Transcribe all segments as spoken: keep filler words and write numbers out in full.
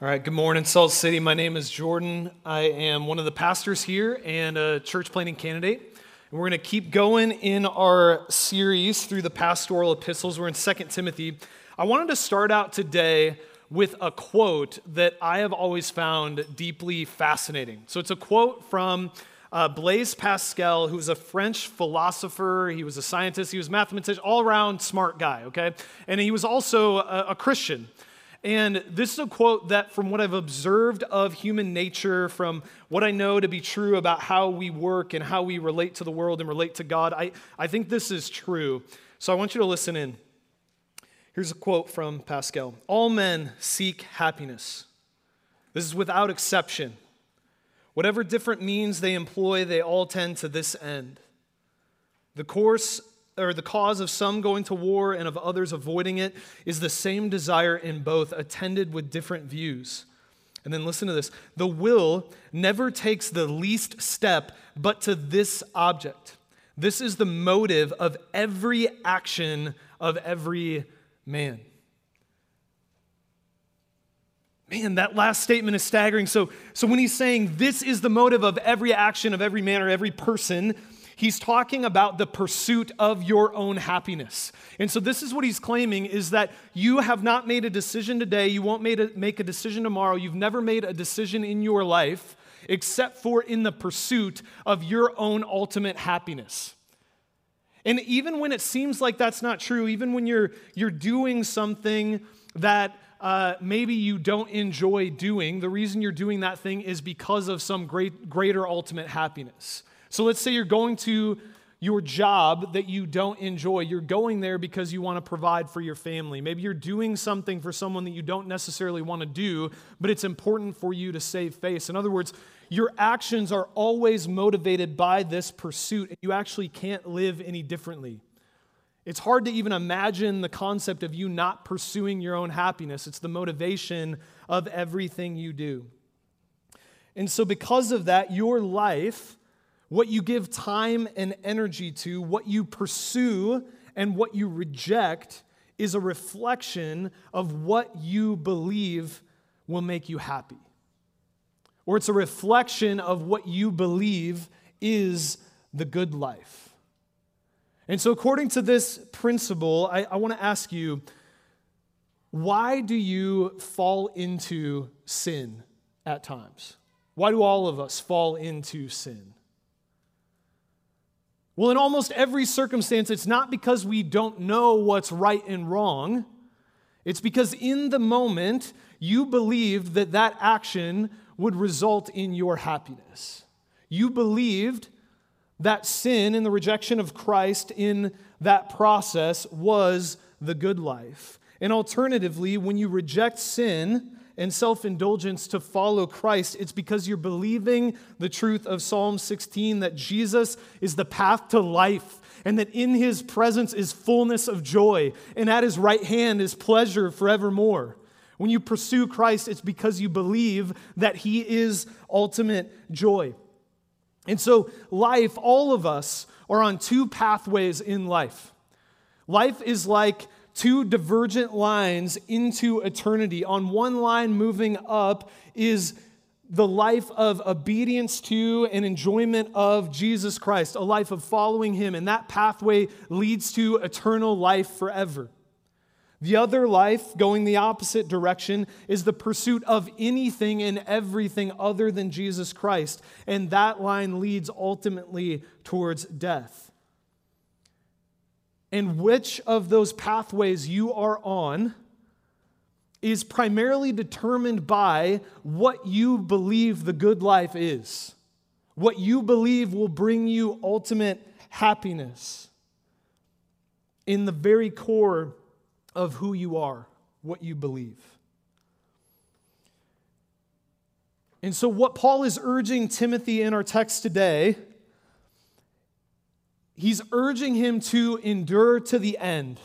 All right, good morning, Salt City. My name is Jordan. I am one of the pastors here and a church planting candidate. And we're going to keep going in our series through the pastoral epistles. We're in Second Timothy. I wanted to start out today with a quote that I have always found deeply fascinating. So it's a quote from uh, Blaise Pascal, who was a French philosopher. He was a scientist. He was a mathematician, all-around smart guy, okay? And he was also a, a Christian. And this is a quote that, from what I've observed of human nature, from what I know to be true about how we work and how we relate to the world and relate to God, I, I think this is true. So I want you to listen in. Here's a quote from Pascal. "All men seek happiness. This is without exception. Whatever different means they employ, they all tend to this end. The course or the cause of some going to war and of others avoiding it is the same desire in both, attended with different views." And then listen to this. "The will never takes the least step but to this object. This is the motive of every action of every man." Man, that last statement is staggering. So, so when he's saying this is the motive of every action of every man or every person, he's talking about the pursuit of your own happiness. And so this is what he's claiming, is that you have not made a decision today, you won't made a, make a decision tomorrow, you've never made a decision in your life except for in the pursuit of your own ultimate happiness. And even when it seems like that's not true, even when you're, you're doing something that Uh, maybe you don't enjoy doing, the reason you're doing that thing is because of some great, greater ultimate happiness. So let's say you're going to your job that you don't enjoy. You're going there because you want to provide for your family. Maybe you're doing something for someone that you don't necessarily want to do, but it's important for you to save face. In other words, your actions are always motivated by this pursuit, and you actually can't live any differently. It's hard to even imagine the concept of you not pursuing your own happiness. It's the motivation of everything you do. And so because of that, your life, what you give time and energy to, what you pursue and what you reject, is a reflection of what you believe will make you happy. Or it's a reflection of what you believe is the good life. And so according to this principle, I, I want to ask you, why do you fall into sin at times? Why do all of us fall into sin? Well, in almost every circumstance, it's not because we don't know what's right and wrong. It's because in the moment, you believed that that action would result in your happiness. You believed that sin and the rejection of Christ in that process was the good life. And alternatively, when you reject sin and self-indulgence to follow Christ, it's because you're believing the truth of Psalm sixteen, that Jesus is the path to life, and that in his presence is fullness of joy, and at his right hand is pleasure forevermore. When you pursue Christ, it's because you believe that he is ultimate joy. And so life, all of us are on two pathways in life. Life is like two divergent lines into eternity. On one line moving up is the life of obedience to and enjoyment of Jesus Christ, a life of following him, and that pathway leads to eternal life forever. The other life, going the opposite direction, is the pursuit of anything and everything other than Jesus Christ. And that line leads ultimately towards death. And which of those pathways you are on is primarily determined by what you believe the good life is, what you believe will bring you ultimate happiness. In the very core of who you are, what you believe. And so what Paul is urging Timothy in our text today, he's urging him to endure to the end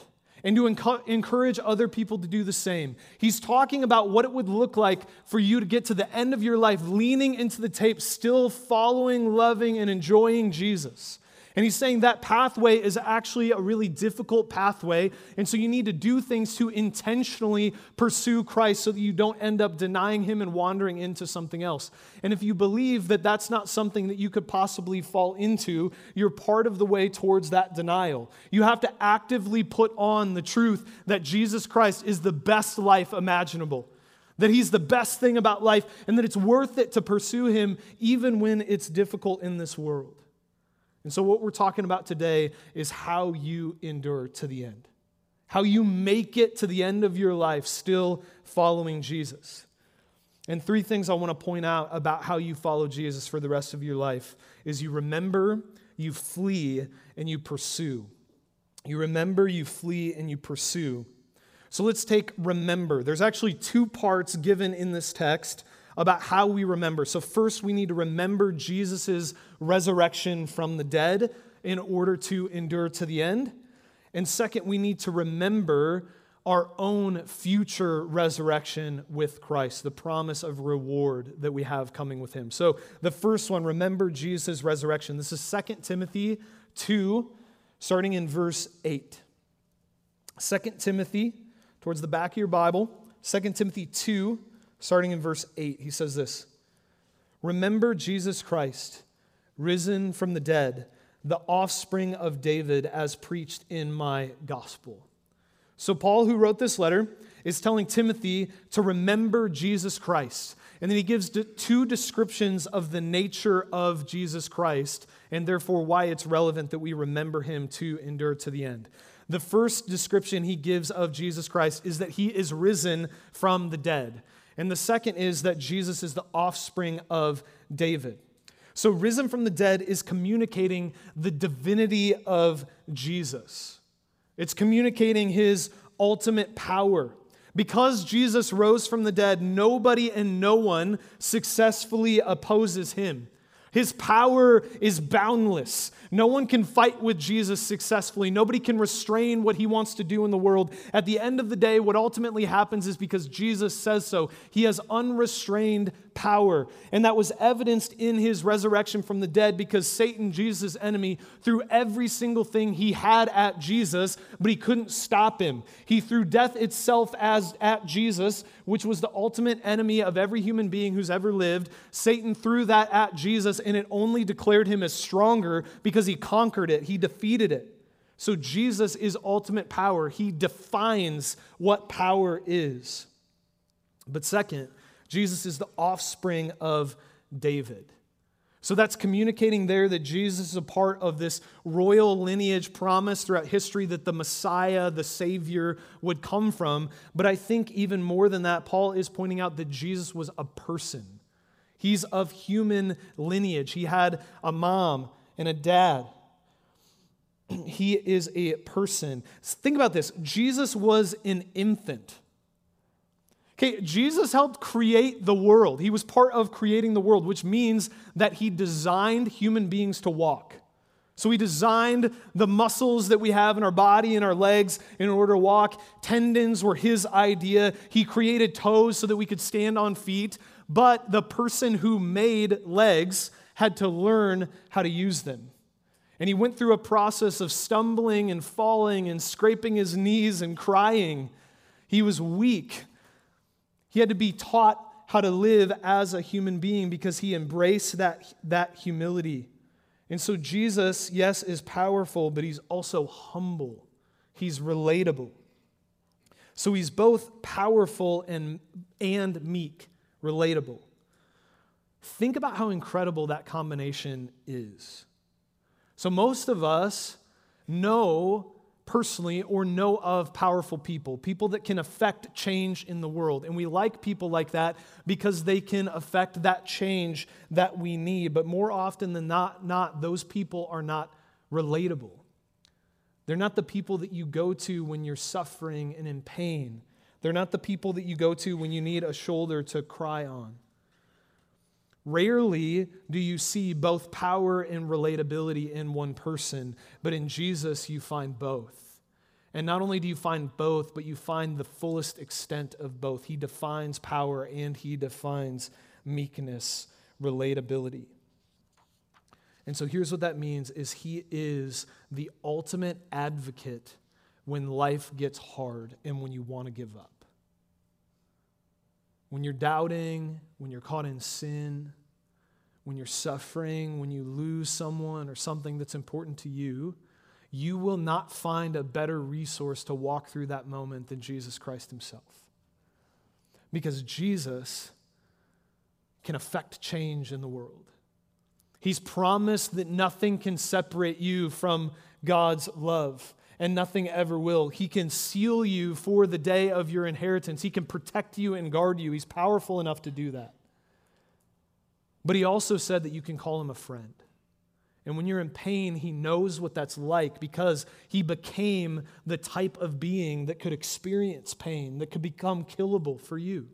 and to encu- encourage other people to do the same. He's talking about what it would look like for you to get to the end of your life, leaning into the tape, still following, loving, and enjoying Jesus. And he's saying that pathway is actually a really difficult pathway, and so you need to do things to intentionally pursue Christ so that you don't end up denying him and wandering into something else. And if you believe that that's not something that you could possibly fall into, you're part of the way towards that denial. You have to actively put on the truth that Jesus Christ is the best life imaginable, that he's the best thing about life, and that it's worth it to pursue him even when it's difficult in this world. And so what we're talking about today is how you endure to the end, how you make it to the end of your life still following Jesus. And three things I want to point out about how you follow Jesus for the rest of your life is you remember, you flee, and you pursue. You remember, you flee, and you pursue. So let's take remember. There's actually two parts given in this text about how we remember. So first, we need to remember Jesus' resurrection from the dead in order to endure to the end. And second, we need to remember our own future resurrection with Christ, the promise of reward that we have coming with him. So the first one, remember Jesus' resurrection. This is Second Timothy two, starting in verse eight. Second Timothy, towards the back of your Bible, Second Timothy two, starting in verse eight, he says this: "Remember Jesus Christ, risen from the dead, the offspring of David, as preached in my gospel." So Paul, who wrote this letter, is telling Timothy to remember Jesus Christ. And then he gives two descriptions of the nature of Jesus Christ, and therefore why it's relevant that we remember him to endure to the end. The first description he gives of Jesus Christ is that he is risen from the dead. And the second is that Jesus is the offspring of David. So risen from the dead is communicating the divinity of Jesus. It's communicating his ultimate power. Because Jesus rose from the dead, nobody and no one successfully opposes him. His power is boundless. No one can fight with Jesus successfully. Nobody can restrain what he wants to do in the world. At the end of the day, what ultimately happens is because Jesus says so. He has unrestrained power. And that was evidenced in his resurrection from the dead, because Satan, Jesus' enemy, threw every single thing he had at Jesus, but he couldn't stop him. He threw death itself as at Jesus, which was the ultimate enemy of every human being who's ever lived. Satan threw that at Jesus, and it only declared him as stronger because he conquered it. He defeated it. So Jesus is ultimate power. He defines what power is. But second, Jesus is the offspring of David. So that's communicating there that Jesus is a part of this royal lineage promise throughout history that the Messiah, the Savior, would come from. But I think even more than that, Paul is pointing out that Jesus was a person. He's of human lineage. He had a mom and a dad. He is a person. Think about this. Jesus was an infant. Okay, Jesus helped create the world. He was part of creating the world, which means that he designed human beings to walk. So he designed the muscles that we have in our body and our legs in order to walk. Tendons were his idea. He created toes so that we could stand on feet. But the person who made legs had to learn how to use them. And he went through a process of stumbling and falling and scraping his knees and crying. He was weak. He had to be taught how to live as a human being because he embraced that, that humility. And so Jesus, yes, is powerful, but he's also humble. He's relatable. So he's both powerful and, and meek. Relatable. Think about how incredible that combination is. So most of us know personally or know of powerful people, people that can affect change in the world. And we like people like that because they can affect that change that we need. But more often than not, not those people are not relatable. They're not the people that you go to when you're suffering and in pain. They're not the people that you go to when you need a shoulder to cry on. Rarely do you see both power and relatability in one person, but in Jesus you find both. And not only do you find both, but you find the fullest extent of both. He defines power and he defines meekness, relatability. And so here's what that means, is he is the ultimate advocate when life gets hard and when you want to give up. When you're doubting, when you're caught in sin, when you're suffering, when you lose someone or something that's important to you, you will not find a better resource to walk through that moment than Jesus Christ himself. Because Jesus can affect change in the world. He's promised that nothing can separate you from God's love, and nothing ever will. He can seal you for the day of your inheritance. He can protect you and guard you. He's powerful enough to do that. But he also said that you can call him a friend. And when you're in pain, he knows what that's like, because he became the type of being that could experience pain, that could become killable for you.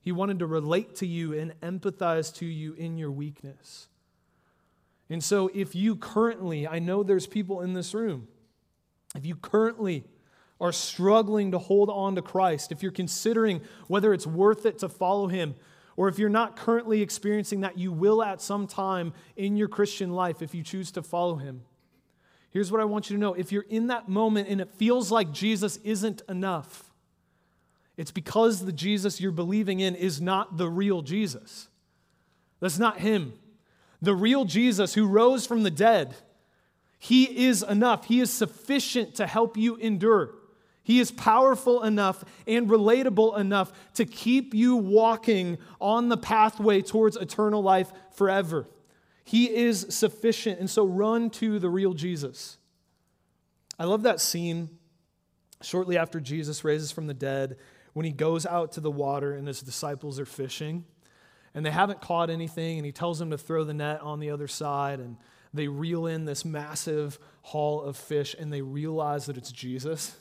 He wanted to relate to you and empathize to you in your weakness. And so if you currently, I know there's people in this room, if you currently are struggling to hold on to Christ, if you're considering whether it's worth it to follow him, or if you're not currently experiencing that, you will at some time in your Christian life if you choose to follow him. Here's what I want you to know. If you're in that moment and it feels like Jesus isn't enough, it's because the Jesus you're believing in is not the real Jesus. That's not him. The real Jesus who rose from the dead, he is enough. He is sufficient to help you endure. He is powerful enough and relatable enough to keep you walking on the pathway towards eternal life forever. He is sufficient, and so run to the real Jesus. I love that scene shortly after Jesus raises from the dead when he goes out to the water and his disciples are fishing, and they haven't caught anything, and he tells them to throw the net on the other side, and they reel in this massive haul of fish, and they realize that it's Jesus.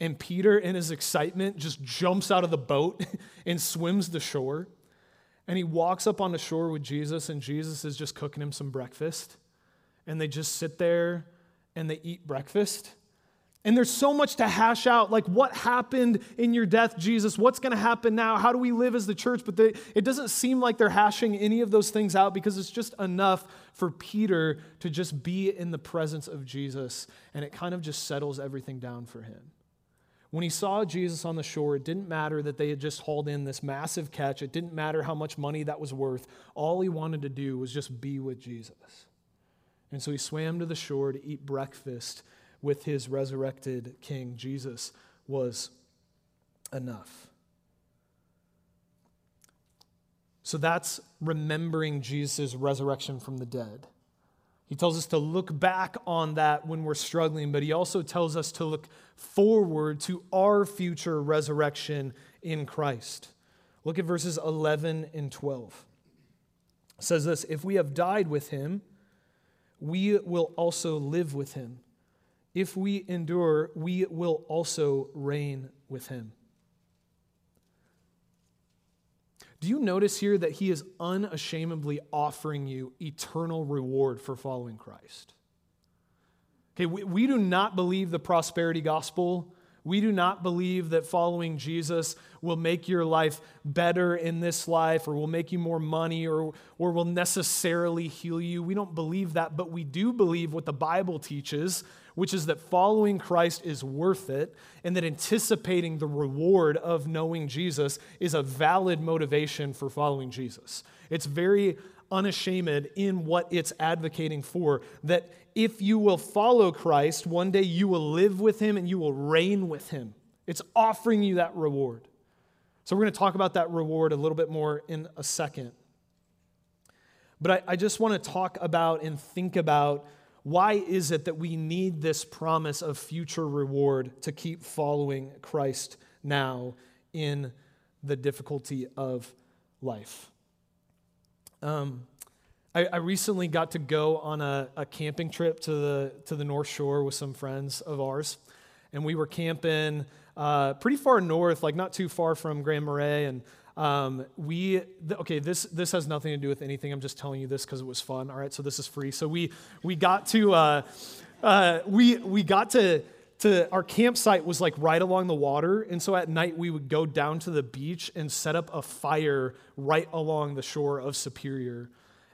And Peter, in his excitement, just jumps out of the boat and swims to shore. And he walks up on the shore with Jesus, and Jesus is just cooking him some breakfast. And they just sit there, and they eat breakfast. And there's so much to hash out, like what happened in your death, Jesus? What's going to happen now? How do we live as the church? But they, it doesn't seem like they're hashing any of those things out, because it's just enough for Peter to just be in the presence of Jesus, and it kind of just settles everything down for him. When he saw Jesus on the shore, it didn't matter that they had just hauled in this massive catch. It didn't matter how much money that was worth. All he wanted to do was just be with Jesus. And so he swam to the shore to eat breakfast with his resurrected King. Jesus was enough. So that's remembering Jesus' resurrection from the dead. He tells us to look back on that when we're struggling, but he also tells us to look forward to our future resurrection in Christ. Look at verses eleven and twelve. It says this, "If we have died with him, we will also live with him. If we endure, we will also reign with him." Do you notice here that he is unashamedly offering you eternal reward for following Christ? Okay, we, we do not believe the prosperity gospel. We do not believe that following Jesus will make your life better in this life, or will make you more money, or, or will necessarily heal you. We don't believe that, but we do believe what the Bible teaches, which is that following Christ is worth it, and that anticipating the reward of knowing Jesus is a valid motivation for following Jesus. It's very unashamed in what it's advocating for, that if you will follow Christ, one day you will live with him and you will reign with him. It's offering you that reward. So we're going to talk about that reward a little bit more in a second. But I, I just want to talk about and think about, why is it that we need this promise of future reward to keep following Christ now in the difficulty of life? Um, I, I recently got to go on a, a camping trip to the to the North Shore with some friends of ours, and we were camping uh, pretty far north, like not too far from Grand Marais, and Um, we, th- okay, this, this has nothing to do with anything. I'm just telling you this because it was fun. All right. So this is free. So we, we got to, uh, uh, we, we got to, to our campsite was like right along the water. And so at night we would go down to the beach and set up a fire right along the shore of Superior.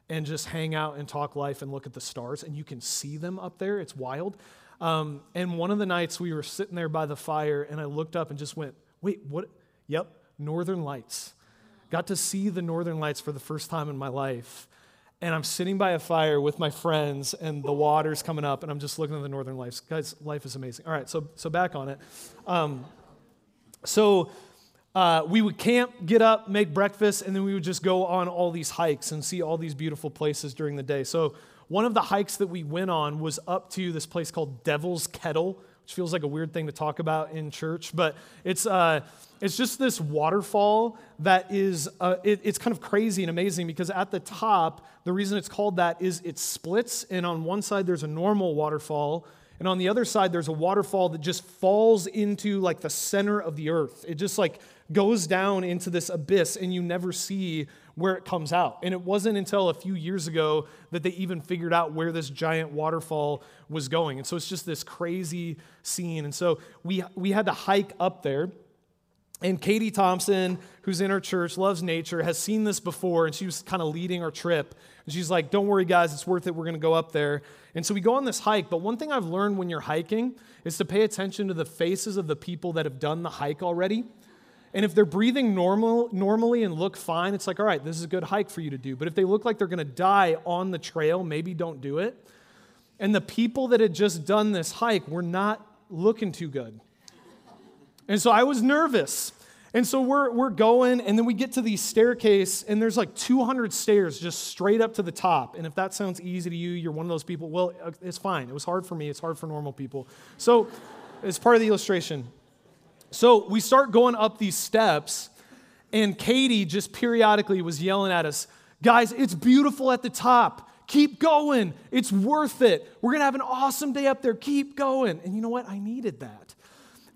and just hang out and talk life and look at the stars, and you can see them up there. It's wild. Um, and one of the nights we were sitting there by the fire, and I looked up and just went, wait, what? Yep, Northern Lights. Got to see the Northern Lights for the first time in my life. And I'm sitting by a fire with my friends, and the water's coming up, and I'm just looking at the Northern Lights. Guys, life is amazing. All right, so so back on it. Um, so uh, we would camp, get up, make breakfast, and then we would just go on all these hikes and see all these beautiful places during the day. So one of the hikes that we went on was up to this place called Devil's Kettle, which feels like a weird thing to talk about in church, but it's uh, it's just this waterfall that is, uh, it, it's kind of crazy and amazing because at the top, the reason it's called that is it splits, and on one side there's a normal waterfall, and on the other side there's a waterfall that just falls into like the center of the earth. It just like goes down into this abyss, and you never see where it comes out. And it wasn't until a few years ago that they even figured out where this giant waterfall was going. And so it's just this crazy scene. And so we we had to hike up there. And Katie Thompson, who's in our church, loves nature, has seen this before, and she was kind of leading our trip. And she's like, don't worry, guys, it's worth it. We're going to go up there. And so we go on this hike, but one thing I've learned when you're hiking is to pay attention to the faces of the people that have done the hike already. And if they're breathing normal, normally and look fine, it's like, all right, this is a good hike for you to do. But if they look like they're going to die on the trail, maybe don't do it. And the people that had just done this hike were not looking too good. And so I was nervous. And so we're we're going, and then we get to the staircase, and there's like two hundred stairs just straight up to the top. And if that sounds easy to you, you're one of those people. Well, it's fine. It was hard for me. It's hard for normal people. So it's part of the illustration. So we start going up these steps, and Katie just periodically was yelling at us, guys, it's beautiful at the top. Keep going. It's worth it. We're going to have an awesome day up there. Keep going. And you know what? I needed that.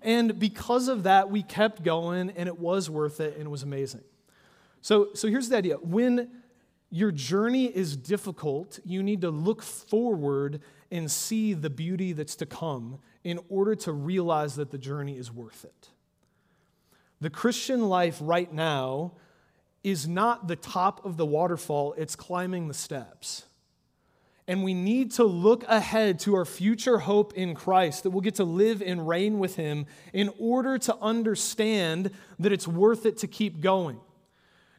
And because of that, we kept going, and it was worth it, and it was amazing. So, so here's the idea. When your journey is difficult, you need to look forward and see the beauty that's to come in order to realize that the journey is worth it. The Christian life right now is not the top of the waterfall, it's climbing the steps. And we need to look ahead to our future hope in Christ, that we'll get to live and reign with him in order to understand that it's worth it to keep going.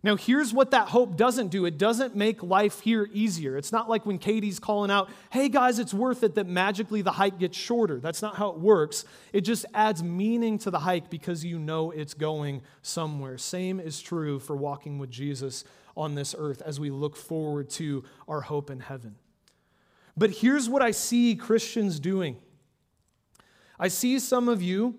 Now, here's what that hope doesn't do. It doesn't make life here easier. It's not like when Katie's calling out, hey, guys, it's worth it, that magically the hike gets shorter. That's not how it works. It just adds meaning to the hike because you know it's going somewhere. Same is true for walking with Jesus on this earth as we look forward to our hope in heaven. But here's what I see Christians doing. I see some of you,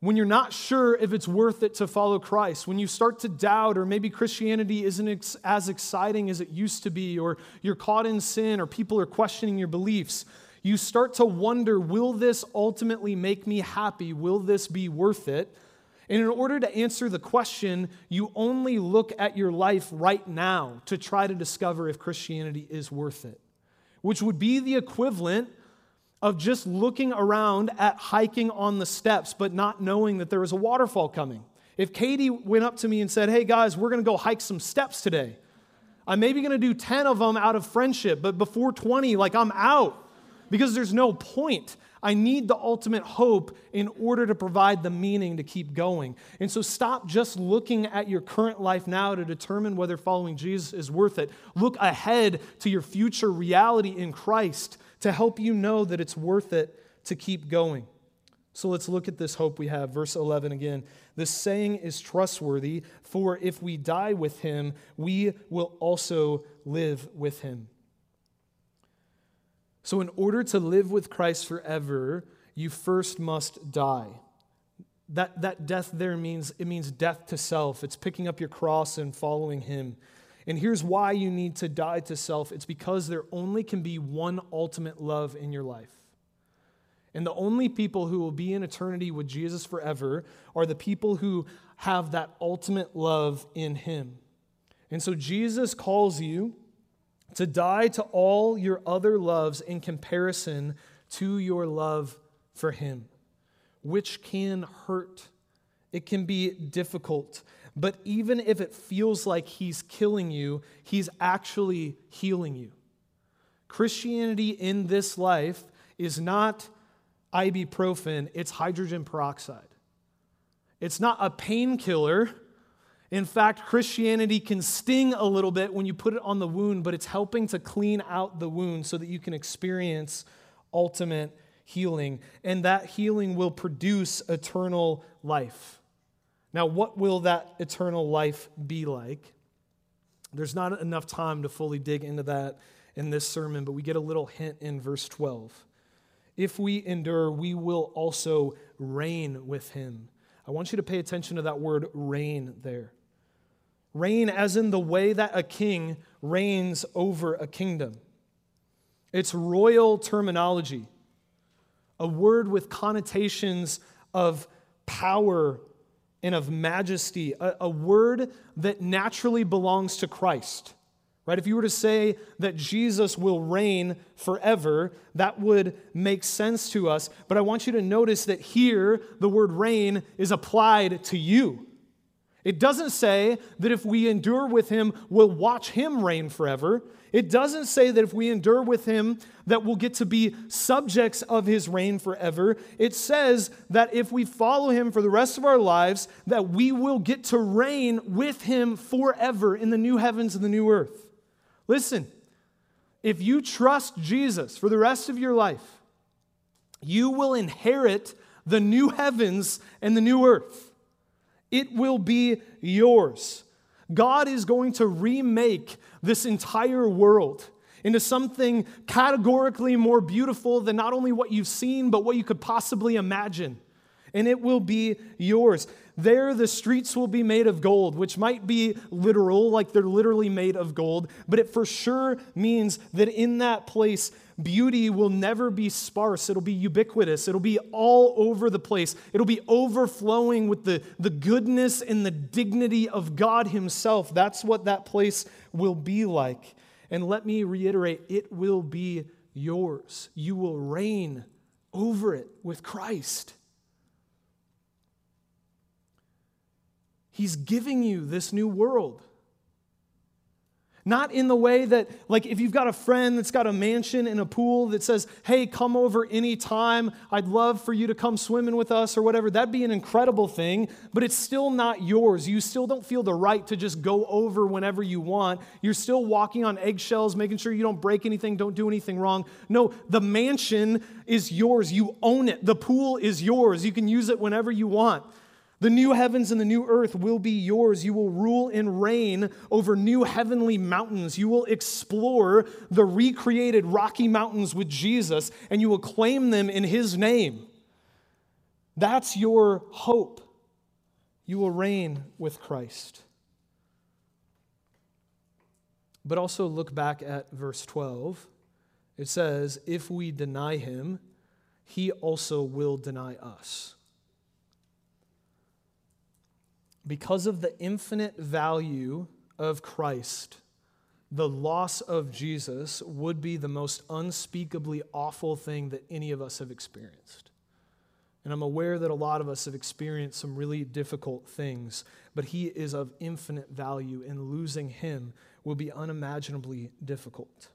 when you're not sure if it's worth it to follow Christ, when you start to doubt, or maybe Christianity isn't as exciting as it used to be, or you're caught in sin, or people are questioning your beliefs, you start to wonder, will this ultimately make me happy? Will this be worth it? And in order to answer the question, you only look at your life right now to try to discover if Christianity is worth it, which would be the equivalent of just looking around at hiking on the steps, but not knowing that there was a waterfall coming. If Katie went up to me and said, hey guys, we're gonna go hike some steps today. I'm maybe gonna do ten of them out of friendship, but before twenty, like I'm out because there's no point. I need the ultimate hope in order to provide the meaning to keep going. And so stop just looking at your current life now to determine whether following Jesus is worth it. Look ahead to your future reality in Christ to help you know that it's worth it to keep going. So let's look at this hope we have. Verse eleven again. This saying is trustworthy, for if we die with him, we will also live with him. So in order to live with Christ forever, you first must die. That, that death there means, it means death to self. It's picking up your cross and following him. And here's why you need to die to self. It's because there only can be one ultimate love in your life. And the only people who will be in eternity with Jesus forever are the people who have that ultimate love in him. And so Jesus calls you to die to all your other loves in comparison to your love for him, which can hurt. It can be difficult. But even if it feels like he's killing you, he's actually healing you. Christianity in this life is not ibuprofen, it's hydrogen peroxide. It's not a painkiller. In fact, Christianity can sting a little bit when you put it on the wound, but it's helping to clean out the wound so that you can experience ultimate healing. And that healing will produce eternal life. Now, what will that eternal life be like? There's not enough time to fully dig into that in this sermon, but we get a little hint in verse twelve. If we endure, we will also reign with him. I want you to pay attention to that word reign there. Reign as in the way that a king reigns over a kingdom. It's royal terminology, a word with connotations of power and of majesty, a, a word that naturally belongs to Christ. Right? If you were to say that Jesus will reign forever, that would make sense to us. But I want you to notice that here, the word reign is applied to you. It doesn't say that if we endure with him, we'll watch him reign forever. It doesn't say that if we endure with him, that we'll get to be subjects of his reign forever. It says that if we follow him for the rest of our lives, that we will get to reign with him forever in the new heavens and the new earth. Listen, if you trust Jesus for the rest of your life, you will inherit the new heavens and the new earth. It will be yours. God is going to remake this entire world into something categorically more beautiful than not only what you've seen, but what you could possibly imagine. And it will be yours. There, the streets will be made of gold, which might be literal, like they're literally made of gold, but it for sure means that in that place, beauty will never be sparse. It'll be ubiquitous. It'll be all over the place. It'll be overflowing with the, the goodness and the dignity of God himself. That's what that place will be like. And let me reiterate, it will be yours. You will reign over it with Christ. He's giving you this new world. Not in the way that, like, if you've got a friend that's got a mansion and a pool that says, hey, come over anytime, I'd love for you to come swimming with us or whatever, that'd be an incredible thing, but it's still not yours. You still don't feel the right to just go over whenever you want. You're still walking on eggshells, making sure you don't break anything, don't do anything wrong. No, the mansion is yours. You own it. The pool is yours. You can use it whenever you want. The new heavens and the new earth will be yours. You will rule and reign over new heavenly mountains. You will explore the recreated Rocky Mountains with Jesus, and you will claim them in his name. That's your hope. You will reign with Christ. But also look back at verse twelve. It says, if we deny him, he also will deny us. Because of the infinite value of Christ, the loss of Jesus would be the most unspeakably awful thing that any of us have experienced. And I'm aware that a lot of us have experienced some really difficult things, but he is of infinite value, and losing him will be unimaginably difficult.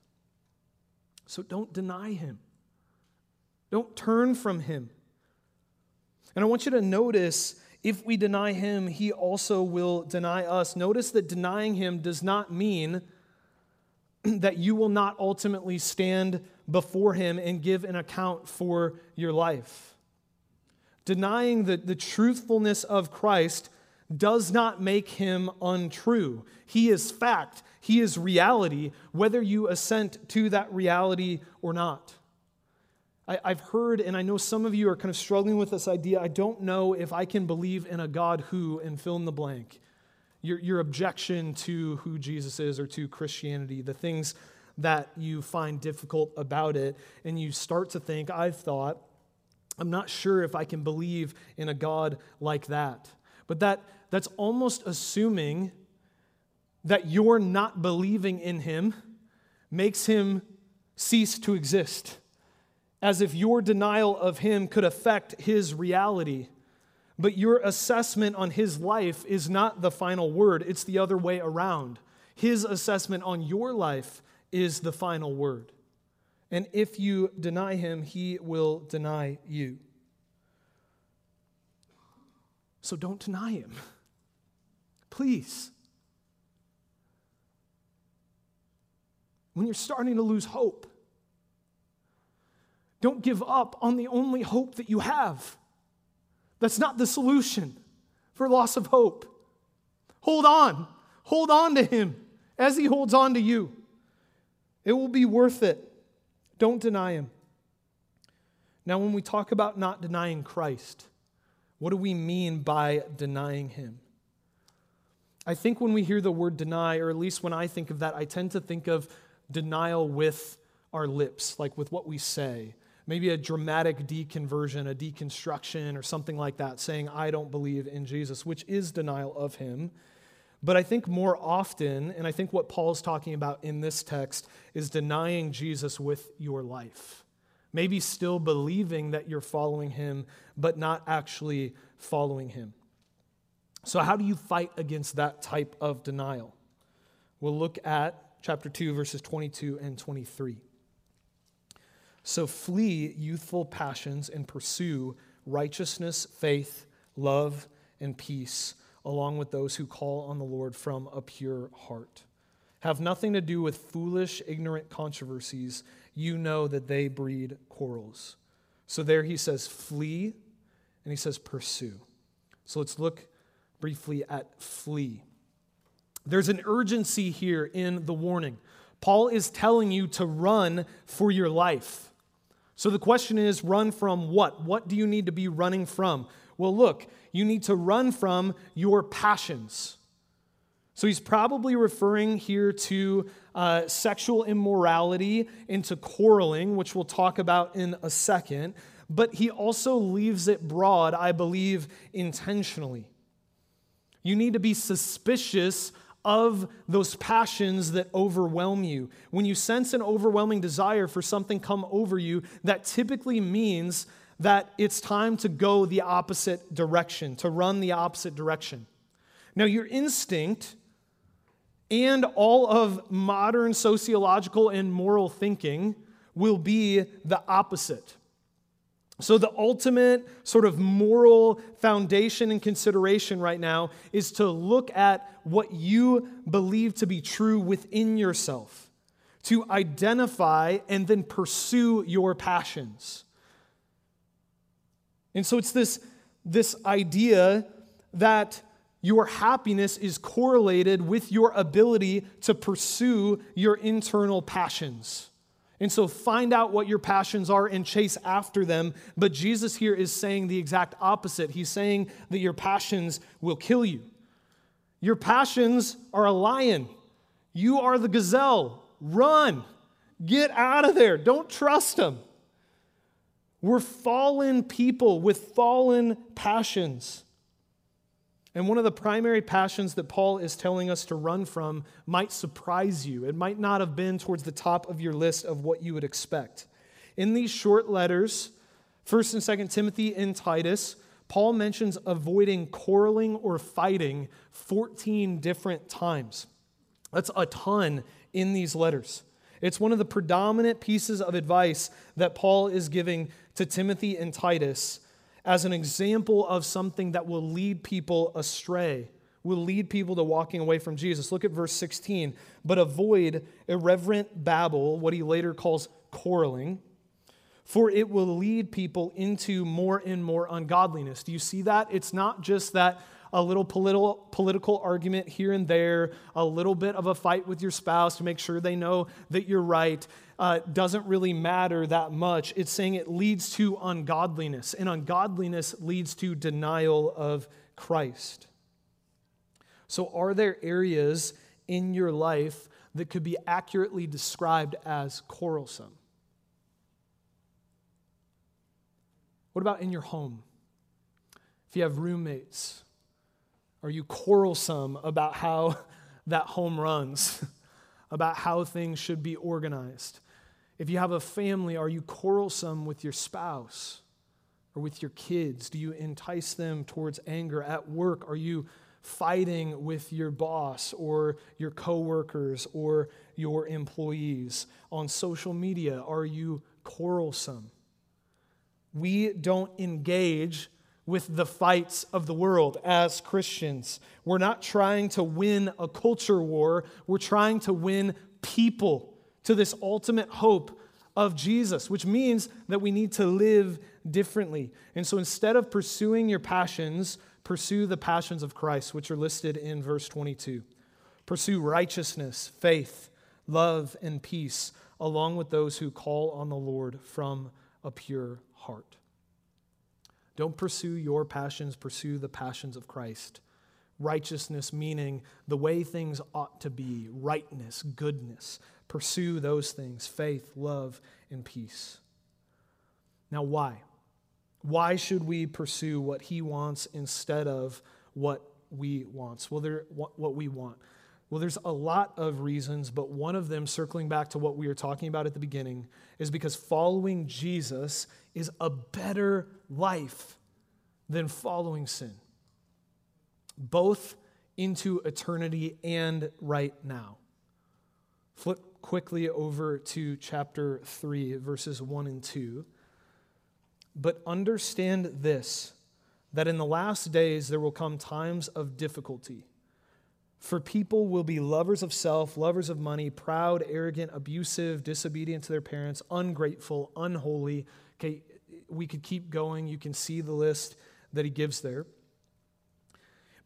So don't deny him. Don't turn from him. And I want you to notice, if we deny him, he also will deny us. Notice that denying him does not mean that you will not ultimately stand before him and give an account for your life. Denying the, the truthfulness of Christ does not make him untrue. He is fact. He is reality, whether you assent to that reality or not. I've heard, and I know some of you are kind of struggling with this idea, I don't know if I can believe in a God who, and fill in the blank, your, your objection to who Jesus is or to Christianity, the things that you find difficult about it, and you start to think, I've thought, I'm not sure if I can believe in a God like that. But that that's almost assuming that your not believing in him makes him cease to exist, as if your denial of him could affect his reality. But your assessment on his life is not the final word. It's the other way around. His assessment on your life is the final word. And if you deny him, he will deny you. So don't deny him. Please. When you're starting to lose hope, don't give up on the only hope that you have. That's not the solution for loss of hope. Hold on. Hold on to him as he holds on to you. It will be worth it. Don't deny him. Now, when we talk about not denying Christ, what do we mean by denying him? I think when we hear the word deny, or at least when I think of that, I tend to think of denial with our lips, like with what we say. Maybe a dramatic deconversion, a deconstruction, or something like that, saying, I don't believe in Jesus, which is denial of him. But I think more often, and I think what Paul's talking about in this text, is denying Jesus with your life. Maybe still believing that you're following him, but not actually following him. So how do you fight against that type of denial? We'll look at chapter two, verses twenty-two and twenty-three. So flee youthful passions and pursue righteousness, faith, love, and peace, along with those who call on the Lord from a pure heart. Have nothing to do with foolish, ignorant controversies. You know that they breed quarrels. So there he says flee, and he says pursue. So let's look briefly at flee. There's an urgency here in the warning. Paul is telling you to run for your life. So the question is, run from what? What do you need to be running from? Well, look, you need to run from your passions. So he's probably referring here to uh, sexual immorality and to quarreling, which we'll talk about in a second. But he also leaves it broad, I believe, intentionally. You need to be suspicious of those passions that overwhelm you. When you sense an overwhelming desire for something come over you, that typically means that it's time to go the opposite direction, to run the opposite direction. Now, your instinct and all of modern sociological and moral thinking will be the opposite. So the ultimate sort of moral foundation and consideration right now is to look at what you believe to be true within yourself, to identify and then pursue your passions. And so it's this, this idea that your happiness is correlated with your ability to pursue your internal passions. And so find out what your passions are and chase after them. But Jesus here is saying the exact opposite. He's saying that your passions will kill you. Your passions are a lion. You are the gazelle. Run. Get out of there. Don't trust them. We're fallen people with fallen passions. And one of the primary passions that Paul is telling us to run from might surprise you. It might not have been towards the top of your list of what you would expect. In these short letters, First and Second Timothy and Titus, Paul mentions avoiding quarreling or fighting fourteen different times. That's a ton in these letters. It's one of the predominant pieces of advice that Paul is giving to Timothy and Titus as an example of something that will lead people astray, will lead people to walking away from Jesus. Look at verse sixteen. But avoid irreverent babble, what he later calls quarreling, for it will lead people into more and more ungodliness. Do you see that? It's not just that a little political political argument here and there, a little bit of a fight with your spouse to make sure they know that you're right, uh, doesn't really matter that much. It's saying it leads to ungodliness, and ungodliness leads to denial of Christ. So are there areas in your life that could be accurately described as quarrelsome? What about in your home? If you have roommates, are you quarrelsome about how that home runs, about how things should be organized? If you have a family, are you quarrelsome with your spouse or with your kids? Do you entice them towards anger? At work, are you fighting with your boss or your coworkers or your employees? On social media, are you quarrelsome? We don't engage with the fights of the world as Christians. We're not trying to win a culture war. We're trying to win people to this ultimate hope of Jesus, which means that we need to live differently. And so instead of pursuing your passions, pursue the passions of Christ, which are listed in verse twenty-two. Pursue righteousness, faith, love, and peace, along with those who call on the Lord from a pure heart. Don't pursue your passions, pursue the passions of Christ. Righteousness, meaning the way things ought to be, rightness, goodness. Pursue those things, faith, love, and peace. Now, why? Why should we pursue what he wants instead of what we want? Well, there, what, what we want. Well, there's a lot of reasons, but one of them, circling back to what we were talking about at the beginning, is because following Jesus is a better life than following sin, both into eternity and right now. Flip quickly over to chapter three, verses one and two. But understand this, that in the last days there will come times of difficulty. For people will be lovers of self, lovers of money, proud, arrogant, abusive, disobedient to their parents, ungrateful, unholy. Okay, we could keep going. You can see the list that he gives there.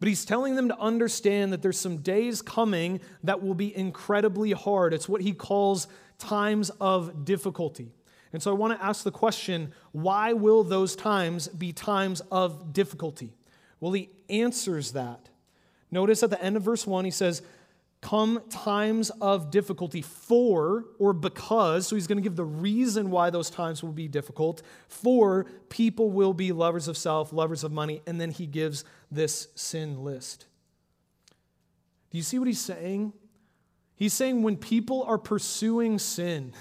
But he's telling them to understand that there's some days coming that will be incredibly hard. It's what he calls times of difficulty. And so I want to ask the question, why will those times be times of difficulty? Well, he answers that. Notice at the end of verse one, he says, come times of difficulty for, or because, so he's going to give the reason why those times will be difficult, for people will be lovers of self, lovers of money, and then he gives this sin list. Do you see what he's saying? He's saying when people are pursuing sin,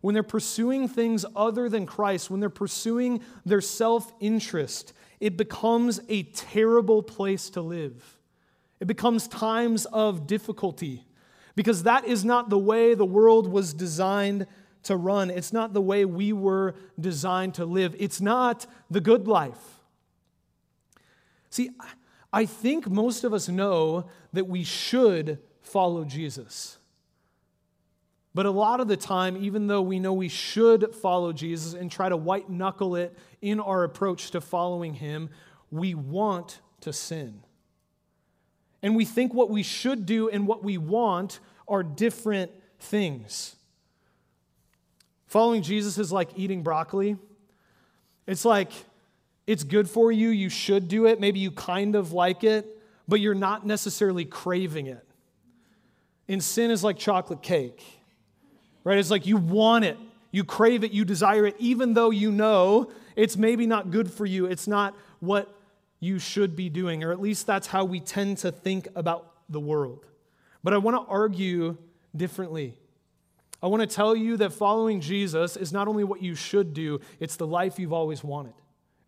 when they're pursuing things other than Christ, when they're pursuing their self-interest, it becomes a terrible place to live. It becomes times of difficulty because that is not the way the world was designed to run. It's not the way we were designed to live. It's not the good life. See, I think most of us know that we should follow Jesus. But a lot of the time, even though we know we should follow Jesus and try to white-knuckle it in our approach to following him, we want to sin. And we think what we should do and what we want are different things. Following Jesus is like eating broccoli. It's like, it's good for you, you should do it, maybe you kind of like it, but you're not necessarily craving it. And sin is like chocolate cake. Right? It's like you want it, you crave it, you desire it, even though you know it's maybe not good for you. It's not what you should be doing, or at least that's how we tend to think about the world. But I want to argue differently. I want to tell you that following Jesus is not only what you should do, it's the life you've always wanted.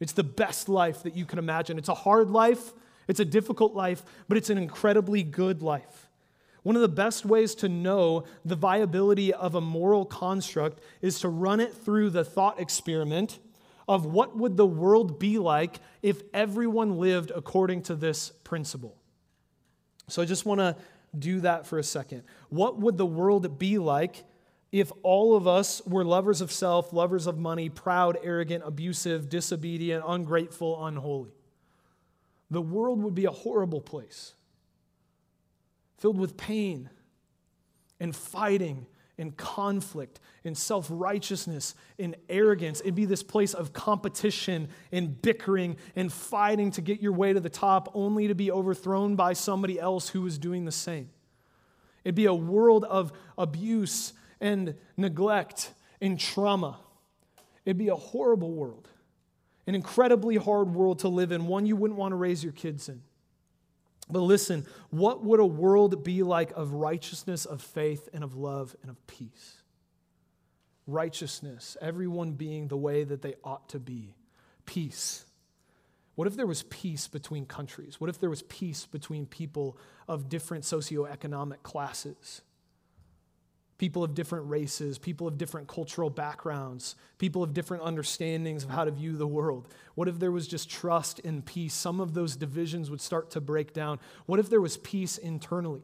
It's the best life that you can imagine. It's a hard life, it's a difficult life, but it's an incredibly good life. One of the best ways to know the viability of a moral construct is to run it through the thought experiment of what would the world be like if everyone lived according to this principle. So I just want to do that for a second. What would the world be like if all of us were lovers of self, lovers of money, proud, arrogant, abusive, disobedient, ungrateful, unholy? The world would be a horrible place, filled with pain and fighting and conflict and self-righteousness and arrogance. It'd be this place of competition and bickering and fighting to get your way to the top only to be overthrown by somebody else who is doing the same. It'd be a world of abuse and neglect and trauma. It'd be a horrible world, an incredibly hard world to live in, one you wouldn't want to raise your kids in. But listen, what would a world be like of righteousness, of faith, and of love, and of peace? Righteousness, everyone being the way that they ought to be. peace? What if there was peace between countries? What if there was peace between people of different socioeconomic classes? People of different races, people of different cultural backgrounds, people of different understandings of how to view the world. What if there was just trust and peace? Some of those divisions would start to break down. What if there was peace internally?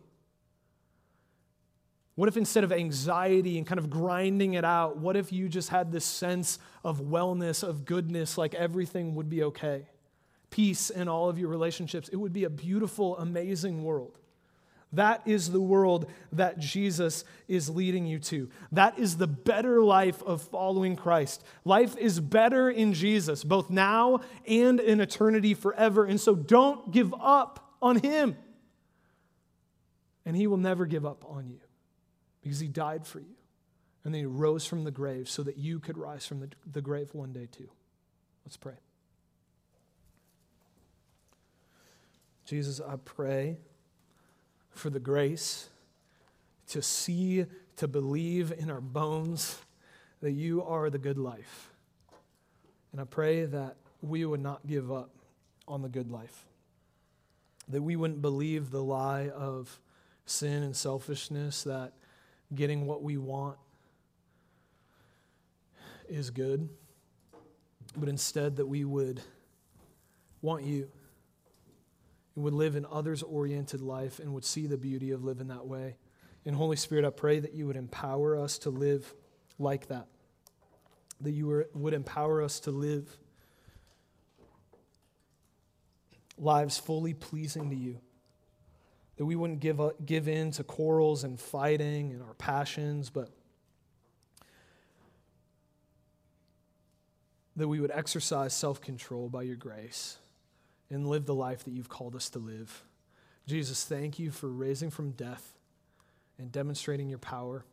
What if instead of anxiety and kind of grinding it out, what if you just had this sense of wellness, of goodness, like everything would be okay? Peace in all of your relationships. It would be a beautiful, amazing world. That is the world that Jesus is leading you to. That is the better life of following Christ. Life is better in Jesus, both now and in eternity forever. And so don't give up on him. And he will never give up on you because he died for you. And then he rose from the grave so that you could rise from the, the grave one day too. Let's pray. Jesus, I pray for the grace to see, to believe in our bones that you are the good life. And I pray that we would not give up on the good life, that we wouldn't believe the lie of sin and selfishness, that getting what we want is good, but instead that we would want you. We would live an others-oriented life and would see the beauty of living that way. And Holy Spirit, I pray that you would empower us to live like that, that you would empower us to live lives fully pleasing to you, that we wouldn't give up, give in to quarrels and fighting and our passions, but that we would exercise self-control by your grace and live the life that you've called us to live. Jesus, thank you for raising from death and demonstrating your power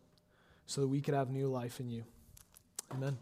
so that we could have new life in you. Amen.